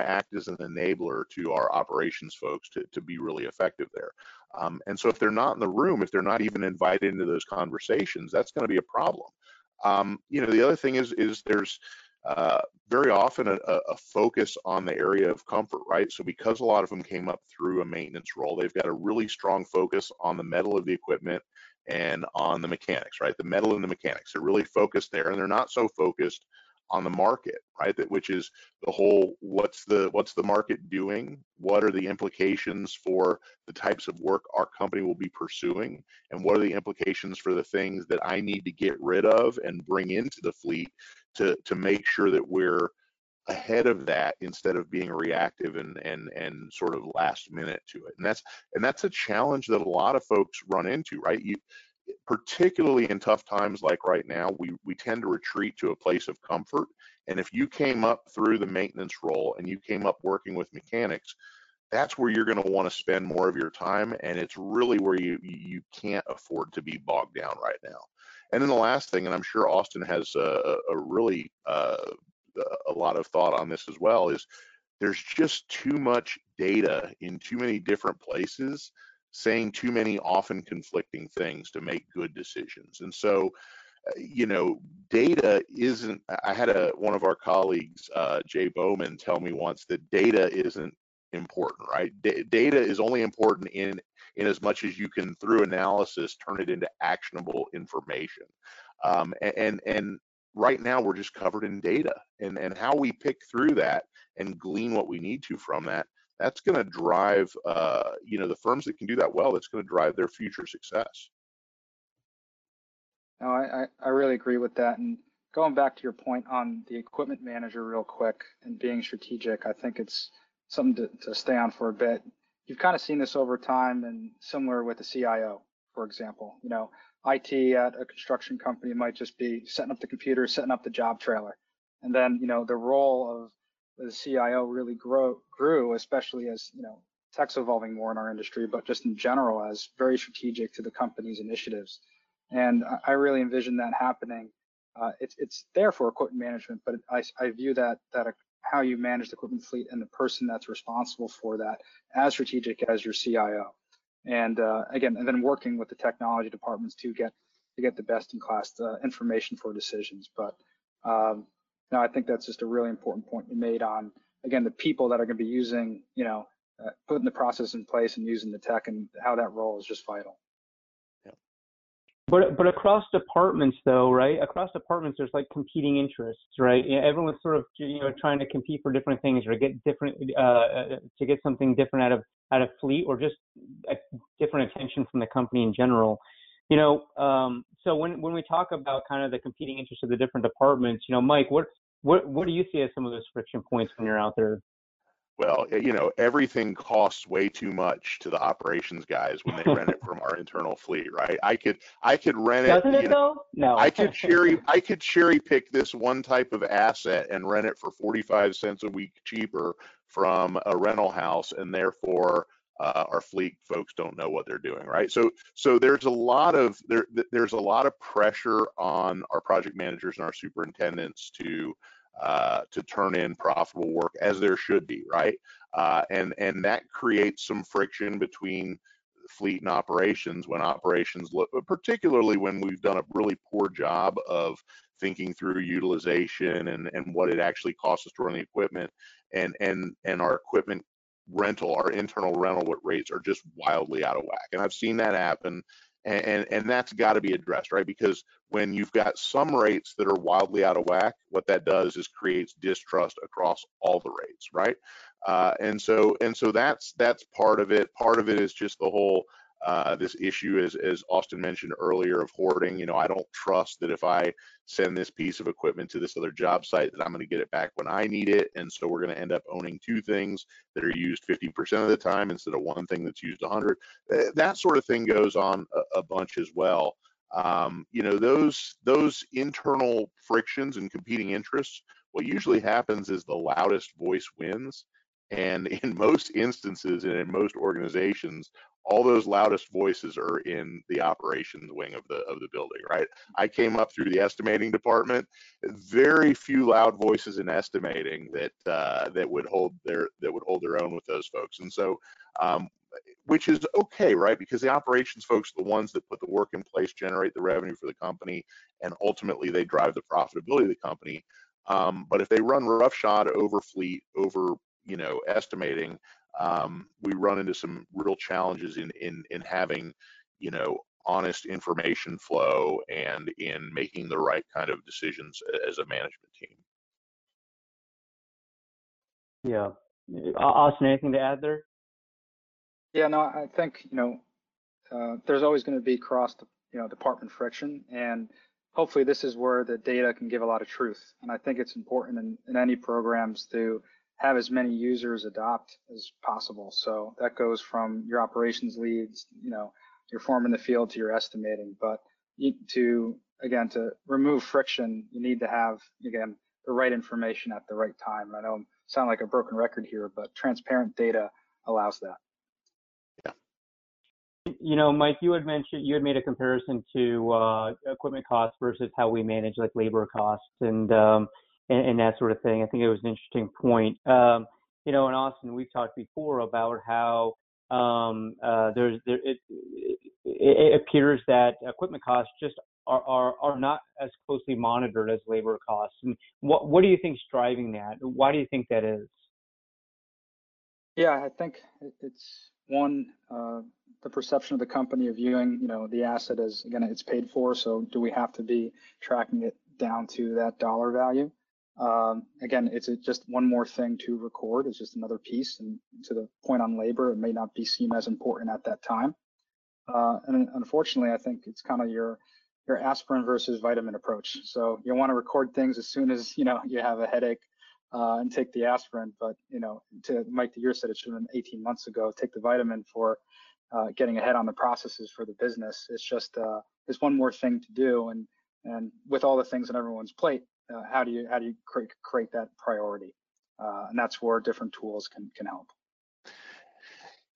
act as an enabler to our operations folks to be really effective there? And so if they're not in the room, if they're not even invited into those conversations, that's going to be a problem. You know, the other thing is there's very often a focus on the area of comfort, right? So because a lot of them came up through a maintenance role, they've got a really strong focus on the metal of the equipment and on the mechanics, right? The metal and the mechanics, they're really focused there, and they're not so focused on the market, right? That which is the whole, what's the market doing? What are the implications for the types of work our company will be pursuing? And what are the implications for the things that I need to get rid of and bring into the fleet to make sure that we're ahead of that instead of being reactive and sort of last minute to it? And that's a challenge that a lot of folks run into, right? Particularly in tough times like right now, we tend to retreat to a place of comfort. And if you came up through the maintenance role and you came up working with mechanics, that's where you're going to want to spend more of your time. And it's really where you can't afford to be bogged down right now. And then the last thing, and I'm sure Austin has a lot of thought on this as well, is there's just too much data in too many different places, saying too many often conflicting things to make good decisions. And so, you know, data isn't, I had one of our colleagues, Jay Bowman, tell me once that data isn't important, right? Data is only important in as much as you can, through analysis, turn it into actionable information. And right now we're just covered in data, and how we pick through that and glean what we need to from that, that's going to drive, you know, the firms that can do that well, that's going to drive their future success. No, I really agree with that. And going back to your point on the equipment manager real quick and being strategic, I think it's something to stay on for a bit. You've kind of seen this over time, and similar with the CIO, for example. You know, IT at a construction company might just be setting up the computer, setting up the job trailer. And then, you know, the role of the CIO really grew, especially as, you know, tech's evolving more in our industry, but just in general as very strategic to the company's initiatives. And I really envision that happening. It's there for equipment management, but I view that how you manage the equipment fleet and the person that's responsible for that as strategic as your CIO. And again, and then working with the technology departments to get the best in class information for decisions. But no, I think that's just a really important point you made on, again, the people that are going to be using, you know, putting the process in place and using the tech, and how that role is just vital. But across departments, though, right? Across departments, there's like competing interests, right? You know, everyone's sort of, you know, trying to compete for different things, or get different to get something different out of fleet, or just a different attention from the company in general. You know, so when we talk about kind of the competing interests of the different departments, you know, Mike, what do you see as some of those friction points when you're out there? Well, you know, everything costs way too much to the operations guys when they rent it from our internal fleet, right? I could rent it. Doesn't it though? No. I could cherry pick this one type of asset and rent it for 45 cents a week cheaper from a rental house, and therefore our fleet folks don't know what they're doing, right? So there's a lot of pressure on our project managers and our superintendents to turn in profitable work, as there should be, right? And that creates some friction between fleet and operations when operations, particularly when we've done a really poor job of thinking through utilization and what it actually costs us to run the equipment, and our equipment rental, our internal rental rates are just wildly out of whack. And I've seen that happen. And that's got to be addressed, right? Because when you've got some rates that are wildly out of whack, what that does is creates distrust across all the rates, right? And so that's part of it. Part of it is just the whole this issue, as Austin mentioned earlier, of hoarding. You know, I don't trust that if I send this piece of equipment to this other job site that I'm going to get it back when I need it. And so we're going to end up owning two things that are used 50% of the time instead of one thing that's used 100. That sort of thing goes on a bunch as well. You know, those internal frictions and competing interests, what usually happens is the loudest voice wins. And in most instances and in most organizations, all those loudest voices are in the operations wing of the building, right? I came up through the estimating department. Very few loud voices in estimating that would hold their own with those folks, and so which is okay, right? Because the operations folks are the ones that put the work in place, generate the revenue for the company, and ultimately they drive the profitability of the company. But if they run roughshod over fleet, over, you know, estimating, we run into some real challenges in having, you know, honest information flow and in making the right kind of decisions as a management team. Yeah. Austin, anything to add there? Yeah, no, I think, you know, there's always going to be cross, you know, department friction, and hopefully this is where the data can give a lot of truth. And I think it's important in any programs to have as many users adopt as possible. So that goes from your operations leads, you know, your foreman in the field, to your estimating. But to remove friction, you need to have, again, the right information at the right time. I know I sound like a broken record here, but transparent data allows that. Yeah. You know, Mike, you had mentioned, you had made a comparison to equipment costs versus how we manage like labor costs and that sort of thing. I think it was an interesting point. You know, in Austin, we've talked before about how it appears that equipment costs just are not as closely monitored as labor costs. And what do you think is driving that? Why do you think that is? Yeah, I think it's one, the perception of the company of viewing, you know, the asset as, again, it's paid for. So do we have to be tracking it down to that dollar value? Again, it's just one more thing to record. It's just another piece. And to the point on labor, it may not be seen as important at that time. And unfortunately, I think it's kind of your your aspirin versus vitamin approach. So you want to record things as soon as, you know, you have a headache and take the aspirin. But, you know, to Mike, to your said it should have been 18 months ago, take the vitamin for getting ahead on the processes for the business. It's just, it's one more thing to do. And with all the things on everyone's plate, how do you create that priority? And that's where different tools can help.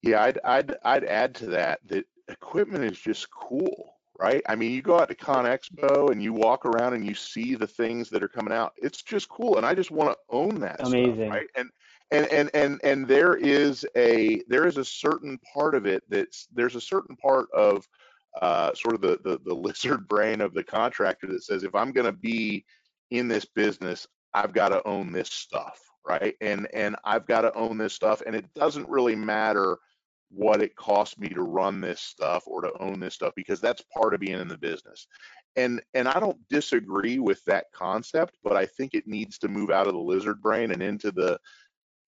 Yeah, I'd add to that equipment is just cool, right? I mean, you go out to Con Expo and you walk around and you see the things that are coming out. It's just cool, and I just want to own that. Amazing, stuff, right? And there is a certain part of it there's a certain part of sort of the lizard brain of the contractor that says, if I'm going to be in this business, I've got to own this stuff, right? And I've got to own this stuff, and it doesn't really matter what it costs me to run this stuff or to own this stuff, because that's part of being in the business. And I don't disagree with that concept, but I think it needs to move out of the lizard brain and into the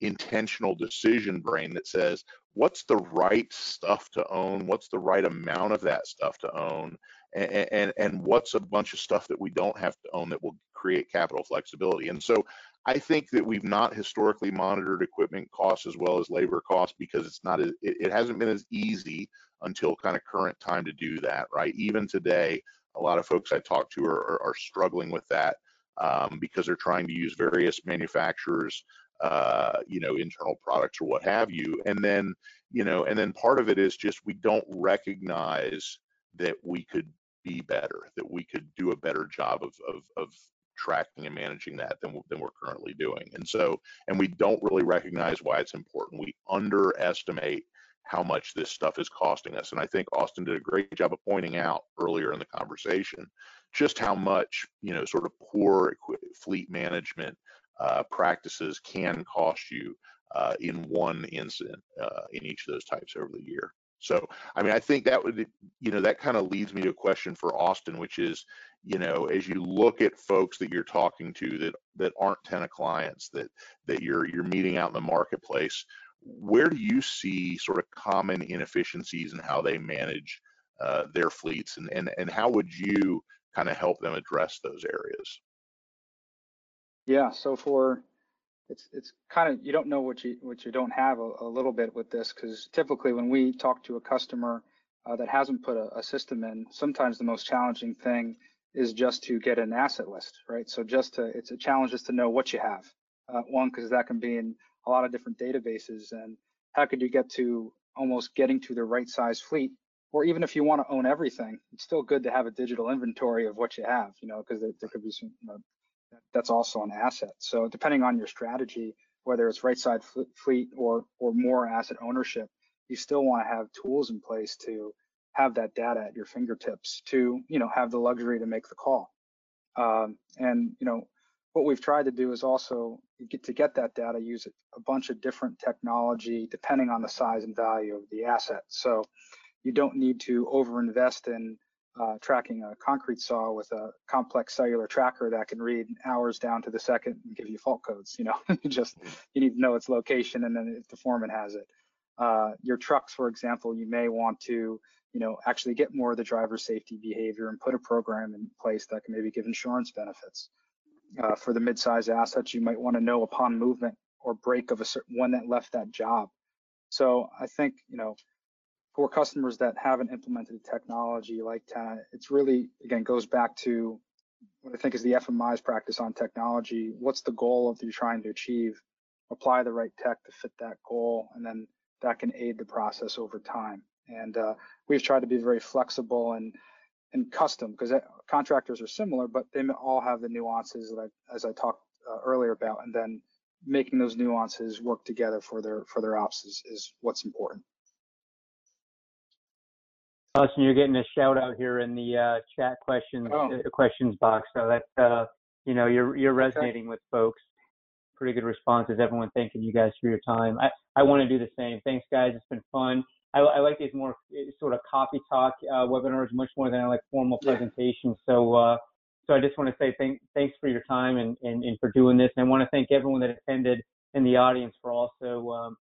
intentional decision brain that says, what's the right stuff to own? What's the right amount of that stuff to own? And what's a bunch of stuff that we don't have to own that will create capital flexibility? And so I think that we've not historically monitored equipment costs as well as labor costs, because it's not, it hasn't been as easy until kind of current time to do that, right? Even today, a lot of folks I talk to are struggling with that because they're trying to use various manufacturers, you know, internal products or what have you. And then, you know, and then part of it is just, we don't recognize that we could be better, that we could do a better job of tracking and managing that than we're currently doing. And so, and we don't really recognize why it's important. We underestimate how much this stuff is costing us. And I think Austin did a great job of pointing out earlier in the conversation, just how much, you know, sort of poor fleet management practices can cost you in one incident in each of those types over the year. So, I mean, I think that would, you know, that kind of leads me to a question for Austin, which is, you know, as you look at folks that you're talking to that aren't Tenna clients, that you're meeting out in the marketplace, where do you see sort of common inefficiencies in how they manage their fleets, and how would you kind of help them address those areas? Yeah, so for it's kind of, you don't know what you don't have a little bit with this, because typically when we talk to a customer that hasn't put a system in, sometimes the most challenging thing is just to get an asset list, right? So it's a challenge just to know what you have. One, because that can be in a lot of different databases, and how could you get to almost getting to the right size fleet? Or even if you want to own everything, it's still good to have a digital inventory of what you have, you know, because there could be some, you know, that's also an asset. So depending on your strategy, whether it's right side fleet or more asset ownership, you still want to have tools in place to have that data at your fingertips to, you know, have the luxury to make the call. And, you know, what we've tried to do is also get that data, use a bunch of different technology depending on the size and value of the asset. So you don't need to overinvest in tracking a concrete saw with a complex cellular tracker that can read hours down to the second and give you fault codes. You know, you need to know its location and then if the foreman has it. Your trucks, for example, you may want to, you know, actually get more of the driver safety behavior and put a program in place that can maybe give insurance benefits. For the mid-size assets, you might want to know upon movement or break of a certain one that left that job. So I think, you know, for customers that haven't implemented technology like Tenna, it's really, again, goes back to what I think is the FMI's practice on technology. What's the goal of you're trying to achieve? Apply the right tech to fit that goal, and then that can aid the process over time. And we've tried to be very flexible and custom, because contractors are similar, but they all have the nuances that as I talked earlier about, and then making those nuances work together for their ops is what's important. Austin, you're getting a shout out here in the chat questions box. So that you know, you're resonating with folks. Pretty good responses. Everyone thanking you guys for your time. I want to do the same. Thanks, guys. It's been fun. I like these more sort of coffee talk webinars much more than I like formal presentations. So so I just want to say thanks for your time and for doing this. And I want to thank everyone that attended in the audience for also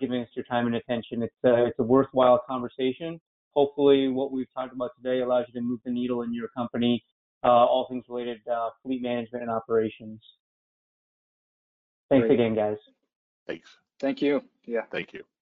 giving us your time and attention. It's a worthwhile conversation. hopefully what we've talked about today allows you to move the needle in your company, all things related to fleet management and operations. Thanks again, guys. Thanks. Thank you. Yeah. Thank you.